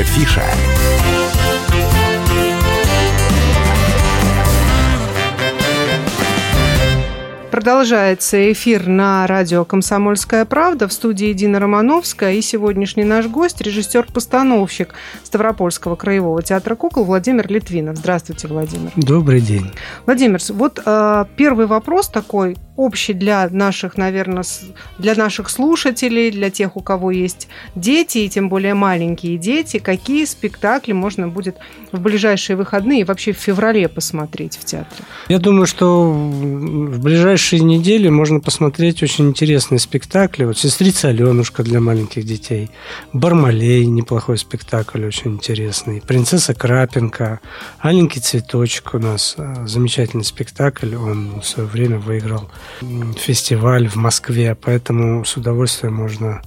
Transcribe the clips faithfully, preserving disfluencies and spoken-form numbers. Афиша. Продолжается эфир на радио «Комсомольская правда». В студии Дина Романовская. И сегодняшний наш гость – режиссер-постановщик Ставропольского краевого театра «Кукол» Владимир Литвинов. Здравствуйте, Владимир. Добрый день. Владимир, вот э, первый вопрос такой, общий для наших, наверное, для наших слушателей, для тех, у кого есть дети, и тем более маленькие дети. Какие спектакли можно будет в ближайшие выходные и вообще в феврале посмотреть в театре? Я думаю, что в ближайшие недели можно посмотреть очень интересные спектакли. Вот «Сестрица Аленушка» для маленьких детей, «Бармалей» – неплохой спектакль, очень интересный, «Принцесса Крапинка», «Аленький цветочек» у нас замечательный спектакль, он в свое время выиграл фестиваль в Москве, поэтому с удовольствием можно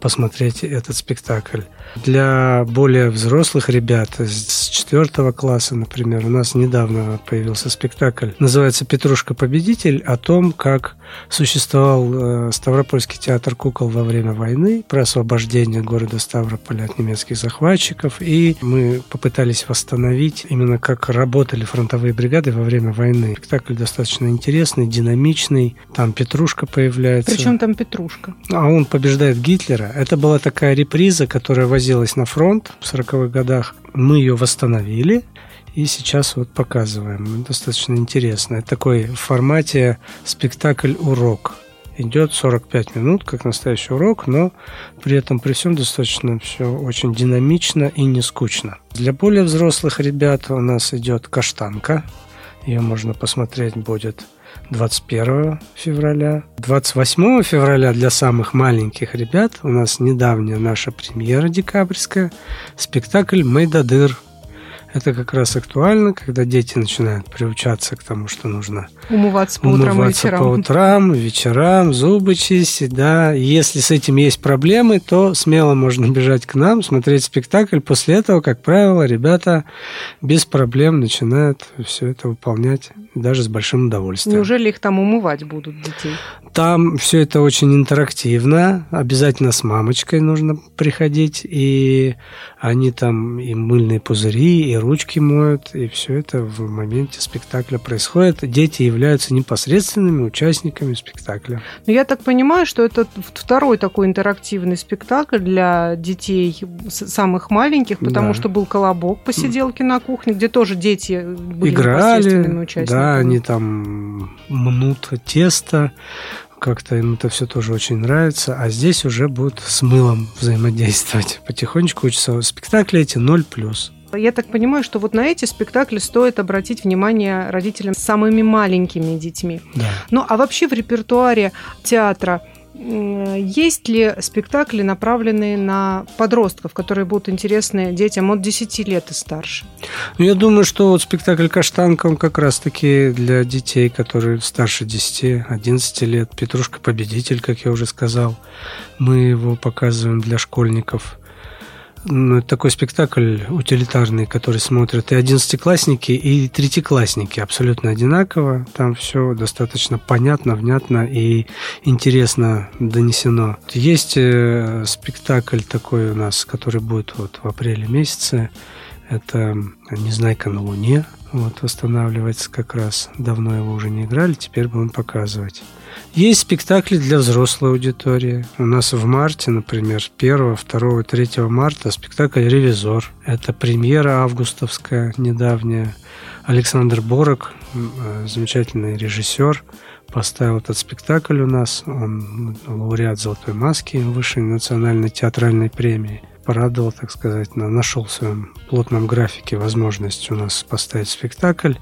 посмотреть этот спектакль. Для более взрослых ребят с четвертого класса, например, у нас недавно появился спектакль, называется «Петрушка-победитель», о том, как существовал Ставропольский театр кукол во время войны, про освобождение города Ставрополя от немецких захватчиков, и мы попытались восстановить именно как работали фронтовые бригады во время войны. Спектакль достаточно интересный, динамичный. Там Петрушка появляется. Причем там Петрушка? А он побеждает Гитлера. Это была такая реприза, которая возилась на фронт в сороковых годах. Мы ее восстановили и сейчас вот показываем. Достаточно интересно. Это такой в формате спектакль-урок. Идет сорок пять минут, как настоящий урок, но при этом при всем достаточно все очень динамично и не скучно. Для более взрослых ребят у нас идет «Каштанка». Ее можно посмотреть будет двадцать первого февраля. двадцать восьмого февраля для самых маленьких ребят у нас недавняя наша премьера декабрьская, спектакль «Мойдодыр». Это как раз актуально, когда дети начинают приучаться к тому, что нужно умываться по утрам, умываться по утрам, вечерам, зубы чистить, да. Если с этим есть проблемы, то смело можно бежать к нам, смотреть спектакль. После этого, как правило, ребята без проблем начинают все это выполнять, даже с большим удовольствием. Неужели их там умывать будут, детей? Там все это очень интерактивно. Обязательно с мамочкой нужно приходить, и они там и мыльные пузыри, и ручки моют, и все это в моменте спектакля происходит. Дети являются непосредственными участниками спектакля. Но я так понимаю, что это второй такой интерактивный спектакль для детей самых маленьких, потому да. что был «Колобок», посиделки на кухне, где тоже дети были играли, непосредственными участниками. Да, они там мнут тесто, как-то им это все тоже очень нравится. А здесь уже будут с мылом взаимодействовать. Потихонечку учатся. Спектакли эти ноль плюс. Я так понимаю, что вот на эти спектакли стоит обратить внимание родителям с самыми маленькими детьми. Да. Ну, а вообще в репертуаре театра есть ли спектакли, направленные на подростков, которые будут интересны детям от десяти лет и старше? Я думаю, что вот спектакль «Каштанка», он как раз-таки для детей, которые старше десяти-одиннадцати лет. «Петрушка-победитель», как я уже сказал, мы его показываем для школьников. Ну, это такой спектакль утилитарный, который смотрят и одиннадцатиклассники, и третьеклассники абсолютно одинаково. Там все достаточно понятно, внятно и интересно донесено. Есть спектакль такой у нас, который будет вот в апреле месяце. Это «Незнайка на Луне». Вот, восстанавливается как раз. Давно его уже не играли, теперь будем показывать. Есть спектакли для взрослой аудитории. У нас в марте, например, первого, второго, третьего марта спектакль «Ревизор». Это премьера августовская, недавняя. Александр Борок, замечательный режиссер, поставил этот спектакль у нас. Он лауреат «Золотой маски», высшей национальной театральной премии. Порадовал, так сказать, нашел в своем плотном графике возможность у нас поставить спектакль.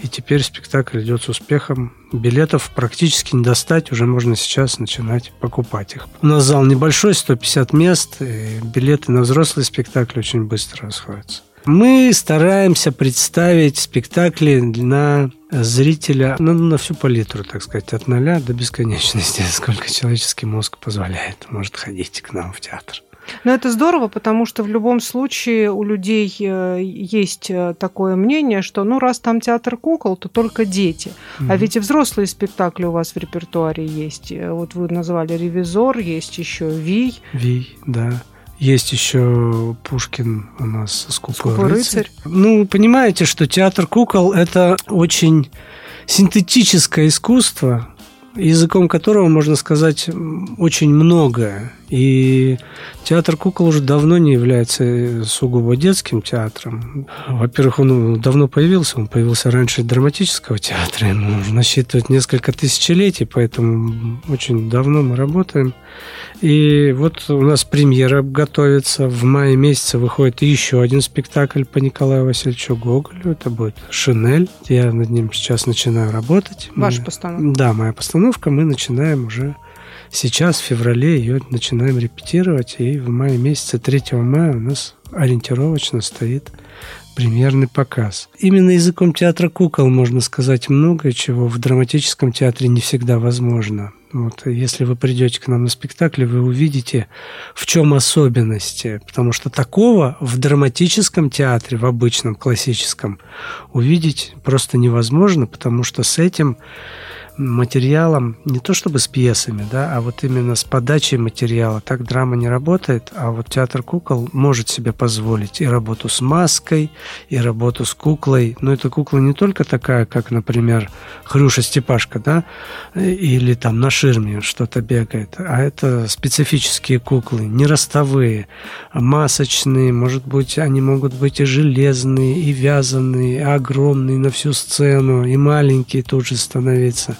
И теперь спектакль идет с успехом. Билетов практически не достать, уже можно сейчас начинать покупать их. У нас зал небольшой, сто пятьдесят мест, и билеты на взрослые спектакли очень быстро расходятся. Мы стараемся представить спектакли на зрителя, ну, на всю палитру, так сказать, от нуля до бесконечности, сколько человеческий мозг позволяет, может ходить к нам в театр. Но это здорово, потому что в любом случае у людей есть такое мнение, что ну раз там театр кукол, то только дети. Mm-hmm. А ведь и взрослые спектакли у вас в репертуаре есть. Вот вы назвали «Ревизор», есть еще «Вий». «Вий», да. Есть еще Пушкин у нас «Скупой, Скупой рыцарь». рыцарь. Ну, понимаете, что театр кукол – это очень синтетическое искусство, языком которого можно сказать очень многое. И театр кукол уже давно не является сугубо детским театром. Во-первых, он давно появился, он появился раньше драматического театра, ему насчитывает несколько тысячелетий, поэтому очень давно мы работаем. И вот у нас премьера готовится, в мае месяце выходит еще один спектакль по Николаю Васильевичу Гоголю, это будет «Шинель». Я над ним сейчас начинаю работать. Ваша постановка? Да, моя постановка, мы начинаем уже... Сейчас, в феврале, ее начинаем репетировать, и в мае месяце, третьего мая, у нас ориентировочно стоит премьерный показ. Именно языком театра кукол можно сказать многое, чего в драматическом театре не всегда возможно. Вот, если вы придете к нам на спектакль, вы увидите, в чем особенности, потому что такого в драматическом театре, в обычном, классическом, увидеть просто невозможно, потому что с этим... материалом, не то чтобы с пьесами, да, а вот именно с подачей материала. Так драма не работает, а вот театр кукол может себе позволить и работу с маской, и работу с куклой. Но эта кукла не только такая, как, например, Хрюша-Степашка, да, или там на ширме что-то бегает, а это специфические куклы, неростовые, масочные, может быть, они могут быть и железные, и вязаные, и огромные на всю сцену, и маленькие тут же становятся.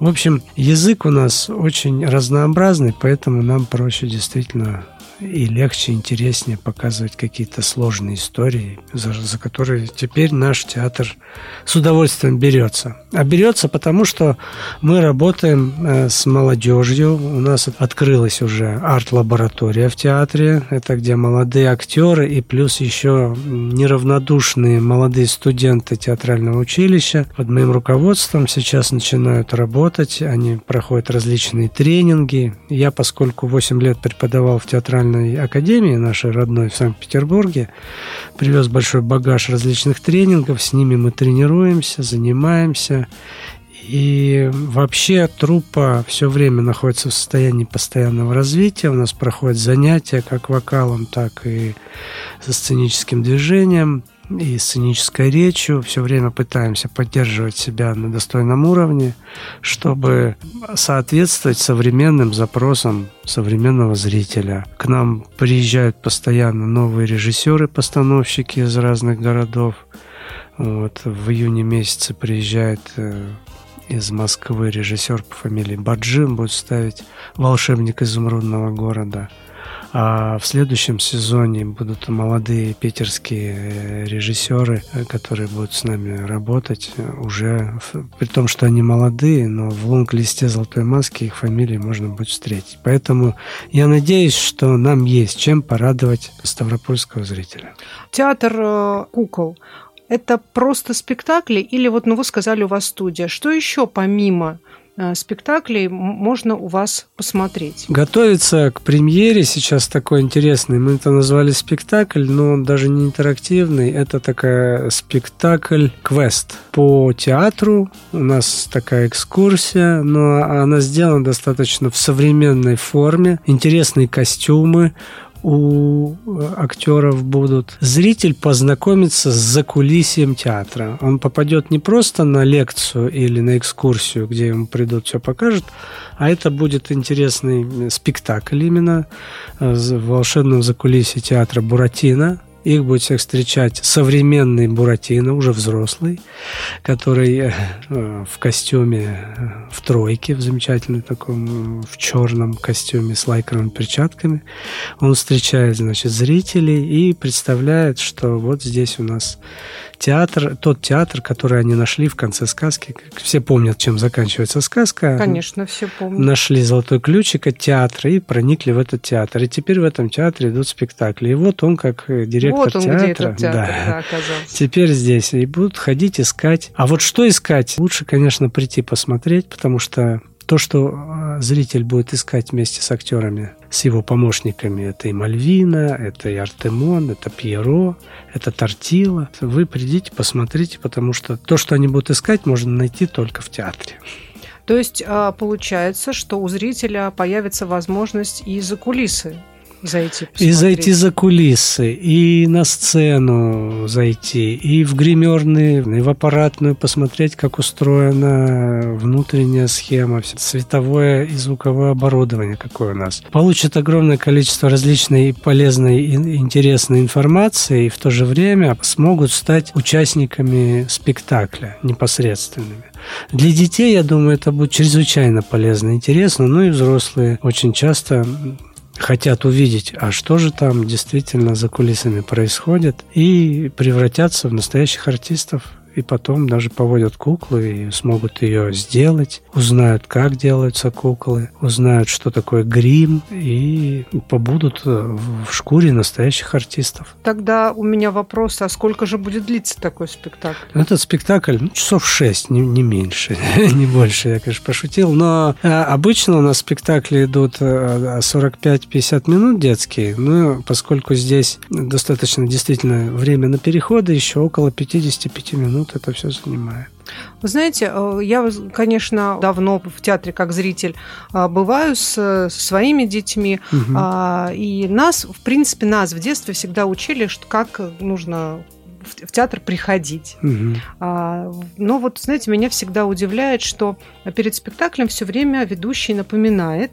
В общем, язык у нас очень разнообразный, поэтому нам проще действительно и легче, интереснее показывать какие-то сложные истории, за, за которые теперь наш театр с удовольствием берется. А берется потому, что мы работаем с молодежью. У нас открылась уже арт-лаборатория в театре. Это где молодые актеры и плюс еще неравнодушные молодые студенты театрального училища под моим руководством сейчас начинают работать. Они проходят различные тренинги. Я, поскольку восемь лет преподавал в театральном академии нашей родной в Санкт-Петербурге, привез большой багаж различных тренингов, с ними мы тренируемся, занимаемся, и вообще труппа все время находится в состоянии постоянного развития, у нас проходят занятия как вокалом, так и со сценическим движением, и сценической речью. Все время пытаемся поддерживать себя на достойном уровне, чтобы соответствовать современным запросам современного зрителя. К нам приезжают постоянно новые режиссеры, постановщики из разных городов. Вот, в июне месяце приезжает из Москвы режиссер по фамилии Баджин, будет ставить «Волшебник изумрудного города». А в следующем сезоне будут молодые питерские режиссеры, которые будут с нами работать уже, при том, что они молодые, но в лонг-листе «Золотой маски» их фамилии можно будет встретить. Поэтому я надеюсь, что нам есть чем порадовать ставропольского зрителя. Театр кукол – это просто спектакли или вот, ну, вы сказали, у вас студия. Что еще помимо спектаклей можно у вас посмотреть? Готовится к премьере сейчас такой интересный. Мы это назвали спектакль, но он даже не интерактивный. Это такая спектакль-квест по театру. У нас такая экскурсия, но она сделана достаточно в современной форме. Интересные костюмы у актеров будут. Зритель познакомится с закулисьем театра. Он попадет не просто на лекцию или на экскурсию, где ему придут, все покажут, а это будет интересный спектакль именно в волшебном закулисье театра «Буратино». Их будет всех встречать современный Буратино, уже взрослый, который в костюме, в тройке, в замечательном таком, в черном костюме с лайкровыми перчатками. Он встречает, значит, зрителей и представляет, что вот здесь у нас театр, тот театр, который они нашли в конце сказки. Все помнят, чем заканчивается сказка. Конечно, все помнят. Нашли золотой ключик от театра и проникли в этот театр. И теперь в этом театре идут спектакли. И вот он, как директор, вот он, театра, где этот театр, да, оказался. Теперь здесь. И будут ходить, искать. А вот что искать? Лучше, конечно, прийти посмотреть, потому что то, что зритель будет искать вместе с актерами, с его помощниками, это и Мальвина, это и Артемон, это Пьеро, это Тортила. Вы придите, посмотрите, потому что то, что они будут искать, можно найти только в театре. То есть получается, что у зрителя появится возможность и за кулисы зайти посмотреть. И зайти за кулисы, и на сцену зайти, и в гримерные, и в аппаратную посмотреть, как устроена внутренняя схема, световое и звуковое оборудование, какое у нас. Получит огромное количество различной полезной и интересной информации, и в то же время смогут стать участниками спектакля непосредственными. Для детей, я думаю, это будет чрезвычайно полезно и интересно, ну и взрослые очень часто хотят увидеть, а что же там действительно за кулисами происходит, и превратятся в настоящих артистов, и потом даже поводят куклу и смогут ее сделать, узнают, как делаются куклы, узнают, что такое грим, и побудут в шкуре настоящих артистов. Тогда у меня вопрос, а сколько же будет длиться такой спектакль? Этот спектакль, ну, часов шесть, не, не меньше, не больше, я, конечно, пошутил, но обычно у нас спектакли идут сорок пять-пятьдесят минут детские, но поскольку здесь достаточно действительно время на переходы, еще около пятьдесят пять минут это все занимает. Вы знаете, я, конечно, давно в театре как зритель бываю со своими детьми, угу. И нас, в принципе, нас в детстве всегда учили, что как нужно в театр приходить. Угу. Но вот, знаете, меня всегда удивляет, что перед спектаклем все время ведущий напоминает,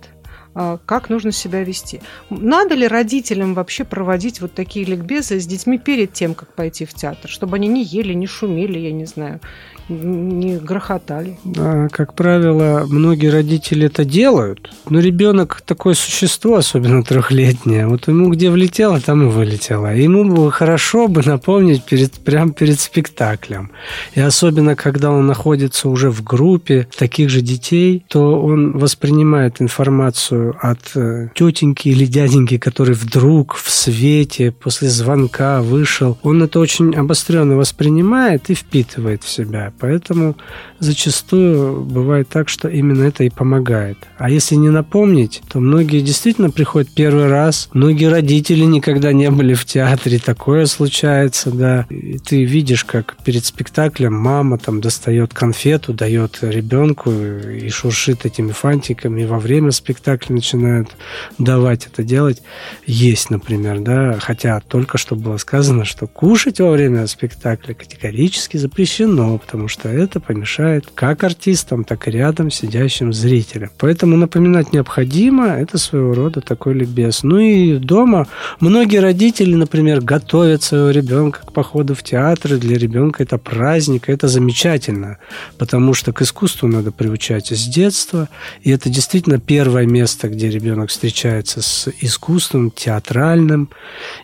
как нужно себя вести. Надо ли родителям вообще проводить вот такие ликбезы с детьми перед тем, как пойти в театр, чтобы они не ели, не шумели, я не знаю, не грохотали? Да, как правило, многие родители это делают, но ребенок такое существо, особенно трехлетнее, вот ему где влетело, там и вылетело. Ему было хорошо бы напомнить перед, прямо перед спектаклем. И особенно, когда он находится уже в группе таких же детей, то он воспринимает информацию от тетеньки или дяденьки, который вдруг в свете после звонка вышел. Он это очень обостренно воспринимает и впитывает в себя. Поэтому зачастую бывает так, что именно это и помогает. А если не напомнить, то многие действительно приходят первый раз, многие родители никогда не были в театре, такое случается, да. И ты видишь, как перед спектаклем мама там достает конфету, дает ребенку и шуршит этими фантиками, и во время спектакля начинают давать это делать, есть, например, да, хотя только что было сказано, что кушать во время спектакля категорически запрещено, потому что это помешает как артистам, так и рядом сидящим зрителям. Поэтому напоминать необходимо, это своего рода такой ликбез. Ну и дома многие родители, например, готовят своего ребенка к походу в театр, и для ребенка это праздник, это замечательно, потому что к искусству надо приучать с детства, и это действительно первое место, где ребенок встречается с искусством театральным,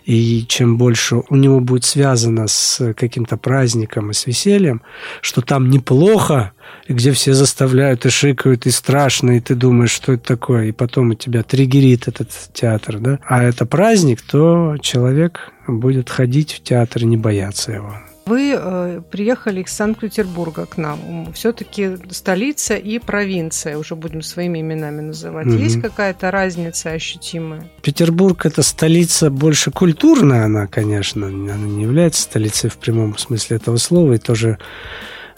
и чем больше у него будет связано с каким-то праздником и с весельем, что там неплохо, и где все заставляют и шикают, и страшно, и ты думаешь, что это такое, и потом у тебя триггерит этот театр, да? А это праздник, то человек будет ходить в театр и не бояться его. Вы э, приехали из Санкт-Петербурга к нам. Все-таки столица и провинция, уже будем своими именами называть. Mm-hmm. Есть какая-то разница ощутимая? Петербург – это столица больше культурная, она, конечно, она не является столицей в прямом смысле этого слова, и тоже...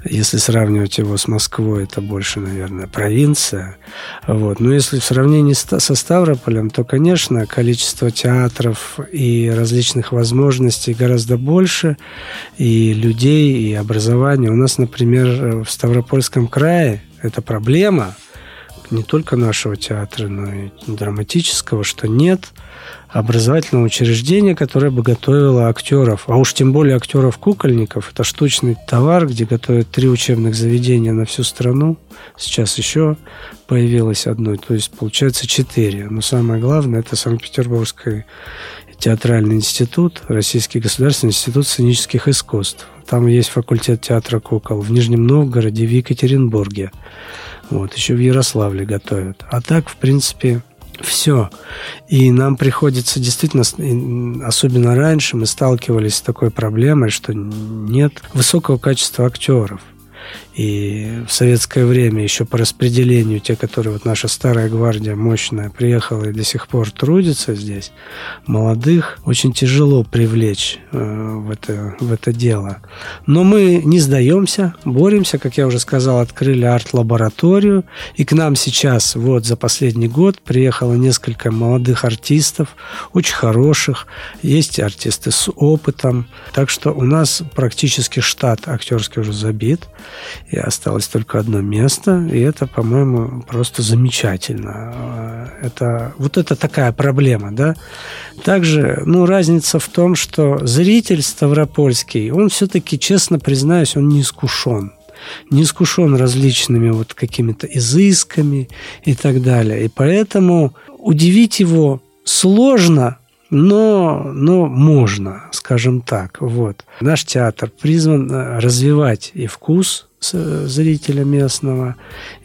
Если сравнивать его с Москвой, это больше, наверное, провинция. Вот. Но если в сравнении со Ставрополем, то, конечно, количество театров и различных возможностей гораздо больше, и людей, и образования. У нас, например, в Ставропольском крае это проблема не только нашего театра, но и драматического, что нет образовательного учреждения, которое бы готовило актеров, а уж тем более актеров-кукольников. Это штучный товар, где готовят три учебных заведения на всю страну. Сейчас еще появилось одно, то есть получается четыре. Но самое главное, это Санкт-Петербургский театральный институт, Российский государственный институт сценических искусств. Там есть факультет театра кукол в Нижнем Новгороде, в Екатеринбурге. Вот, еще в Ярославле готовят. А так, в принципе... Все. И нам приходится действительно, особенно раньше мы сталкивались с такой проблемой, что нет высокого качества актеров. И в советское время еще по распределению те, которые вот наша старая гвардия мощная приехала и до сих пор трудится здесь, молодых очень тяжело привлечь в это, в это дело. Но мы не сдаемся, боремся. Как я уже сказал, открыли арт-лабораторию. И к нам сейчас вот за последний год приехало несколько молодых артистов, очень хороших. Есть артисты с опытом. Так что у нас практически штат актерский уже забит. И осталось только одно место. И это, по-моему, просто замечательно. Это, вот это такая проблема, да? Также, ну, разница в том, что зритель ставропольский, он все-таки, честно признаюсь, он не искушен. Не искушен различными вот какими-то изысками и так далее. И поэтому удивить его сложно, но, но можно, скажем так. Вот. Наш театр призван развивать и вкус зрителя местного,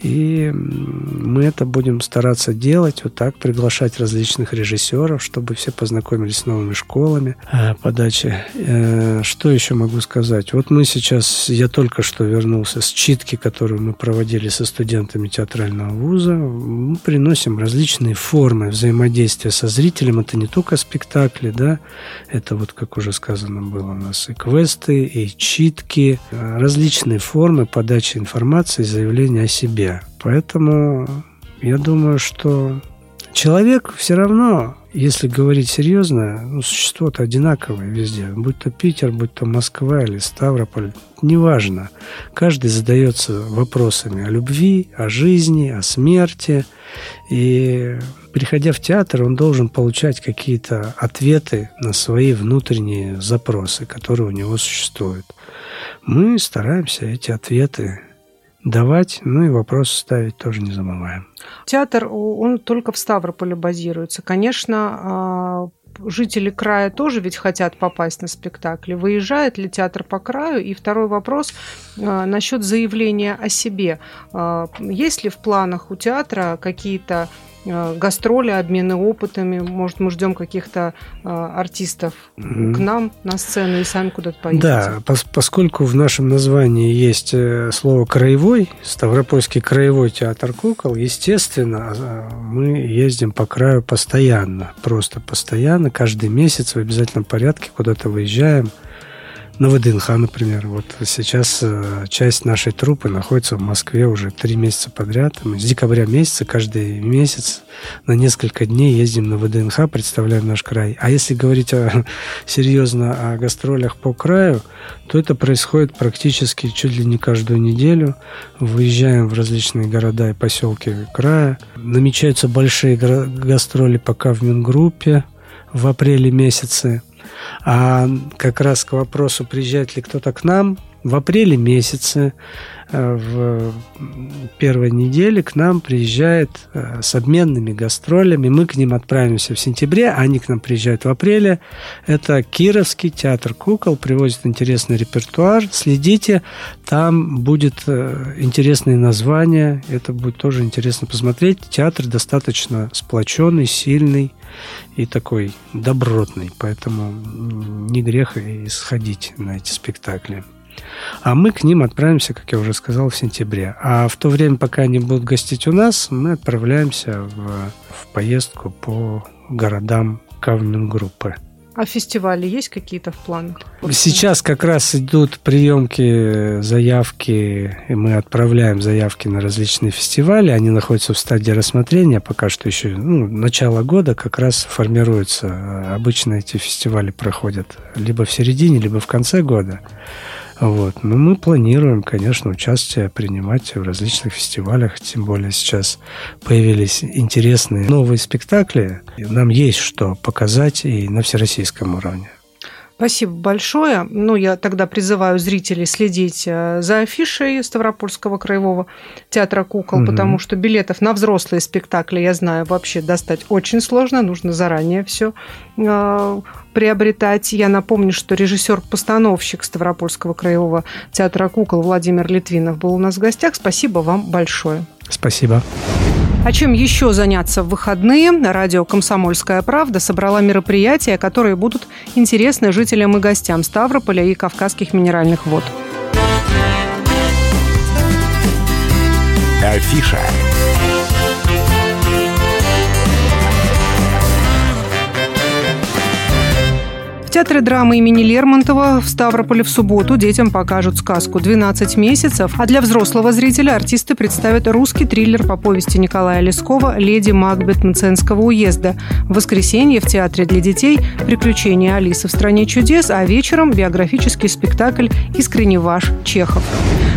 и мы это будем стараться делать, вот так приглашать различных режиссеров, чтобы все познакомились с новыми школами подачи. Что еще могу сказать? Вот мы сейчас, я только что вернулся с читки, которую мы проводили со студентами театрального вуза. Мы приносим различные формы взаимодействия со зрителем. Это не только спектакли, да, это вот, как уже сказано было, у нас и квесты, и читки, различные формы подачи информации, заявления о себе. Поэтому я думаю, что человек все равно, если говорить серьезно, ну, существо-то одинаковое везде. Будь то Питер, будь то Москва или Ставрополь, неважно. Каждый задается вопросами о любви, о жизни, о смерти. И приходя в театр, он должен получать какие-то ответы на свои внутренние запросы, которые у него существуют. Мы стараемся эти ответы давать, ну и вопросы ставить тоже не забываем. Театр, он только в Ставрополе базируется. Конечно, жители края тоже ведь хотят попасть на спектакли. Выезжает ли театр по краю? И второй вопрос насчет заявления о себе. Есть ли в планах у театра какие-то гастроли, обмены опытами? Может, мы ждем каких-то артистов к нам на сцену и сами куда-то поедете? Да, поскольку в нашем названии есть слово «краевой», Ставропольский краевой театр кукол, естественно, мы ездим по краю постоянно, просто постоянно, каждый месяц в обязательном порядке куда-то выезжаем. На ВДНХ, например, вот сейчас часть нашей труппы находится в Москве уже три месяца подряд. Мы с декабря месяца каждый месяц на несколько дней ездим на ВДНХ, представляем наш край. А если говорить о, серьезно о гастролях по краю, то это происходит практически чуть ли не каждую неделю. Выезжаем в различные города и поселки края. Намечаются большие гастроли пока в Мингруппе в апреле месяце. А как раз к вопросу, приезжает ли кто-то к нам, в апреле месяце, в первой неделе к нам приезжает с обменными гастролями. Мы к ним отправимся в сентябре, а они к нам приезжают в апреле. Это Кировский театр кукол, привозит интересный репертуар. Следите, там будет интересные названия. Это будет тоже интересно посмотреть. Театр достаточно сплоченный, сильный и такой добротный, поэтому не грех и сходить на эти спектакли. А мы к ним отправимся, как я уже сказал, в сентябре. А в то время, пока они будут гостить у нас, мы отправляемся в, в поездку по городам Кавмингруппы. А фестивали есть какие-то в планах? Сейчас как раз идут приемки, заявки, и мы отправляем заявки на различные фестивали. Они находятся в стадии рассмотрения. Пока что еще, ну, начало года как раз формируется. Обычно эти фестивали проходят либо в середине, либо в конце года. Вот. Но мы планируем, конечно, участие принимать в различных фестивалях. Тем более сейчас появились интересные новые спектакли. Нам есть что показать и на всероссийском уровне. Спасибо большое. Ну, я тогда призываю зрителей следить за афишей Ставропольского краевого театра кукол, угу. потому что билетов на взрослые спектакли, я знаю, вообще достать очень сложно. Нужно заранее все э, приобретать. Я напомню, что режиссер-постановщик Ставропольского краевого театра кукол Владимир Литвинов был у нас в гостях. Спасибо вам большое. Спасибо. А чем еще заняться в выходные? Радио «Комсомольская правда» собрала мероприятия, которые будут интересны жителям и гостям Ставрополя и Кавказских минеральных вод. Афиша. В Театре драмы имени Лермонтова в Ставрополе в субботу детям покажут сказку «двенадцать месяцев», а для взрослого зрителя артисты представят русский триллер по повести Николая Лескова «Леди Макбет Мценского уезда». В воскресенье в Театре для детей «Приключения Алисы в стране чудес», а вечером биографический спектакль «Искренне ваш Чехов».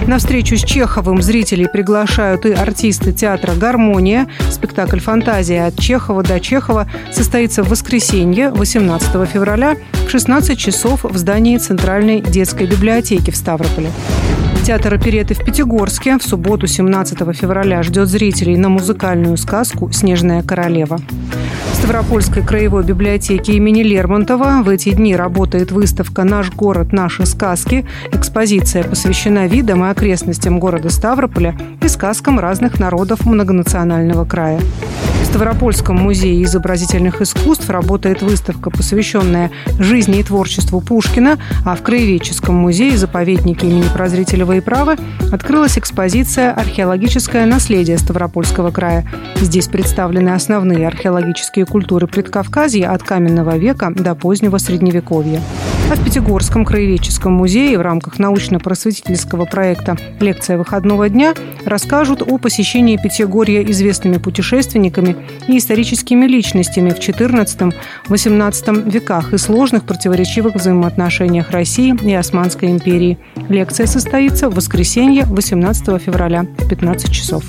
На встречу с Чеховым зрителей приглашают и артисты театра «Гармония». Спектакль «Фантазия от Чехова до Чехова» состоится в воскресенье, восемнадцатого февраля, в шестнадцать часов в здании Центральной детской библиотеки в Ставрополе. Театр оперетты в Пятигорске в субботу семнадцатого февраля ждет зрителей на музыкальную сказку «Снежная королева». В Ставропольской краевой библиотеке имени Лермонтова в эти дни работает выставка «Наш город. Наши сказки». Экспозиция посвящена видам и окрестностям города Ставрополя и сказкам разных народов многонационального края. В Ставропольском музее изобразительных искусств работает выставка, посвященная жизни и творчеству Пушкина, а в Краеведческом музее-заповеднике имени Прозрителева и Правы открылась экспозиция «Археологическое наследие Ставропольского края». Здесь представлены основные археологические культуры Предкавказья от каменного века до позднего Средневековья. А в Пятигорском краеведческом музее в рамках научно-просветительского проекта «Лекция выходного дня» расскажут о посещении Пятигорья известными путешественниками и историческими личностями в четырнадцатом-восемнадцатом веках и сложных противоречивых взаимоотношениях России и Османской империи. Лекция состоится в воскресенье, восемнадцатого февраля, в пятнадцать часов.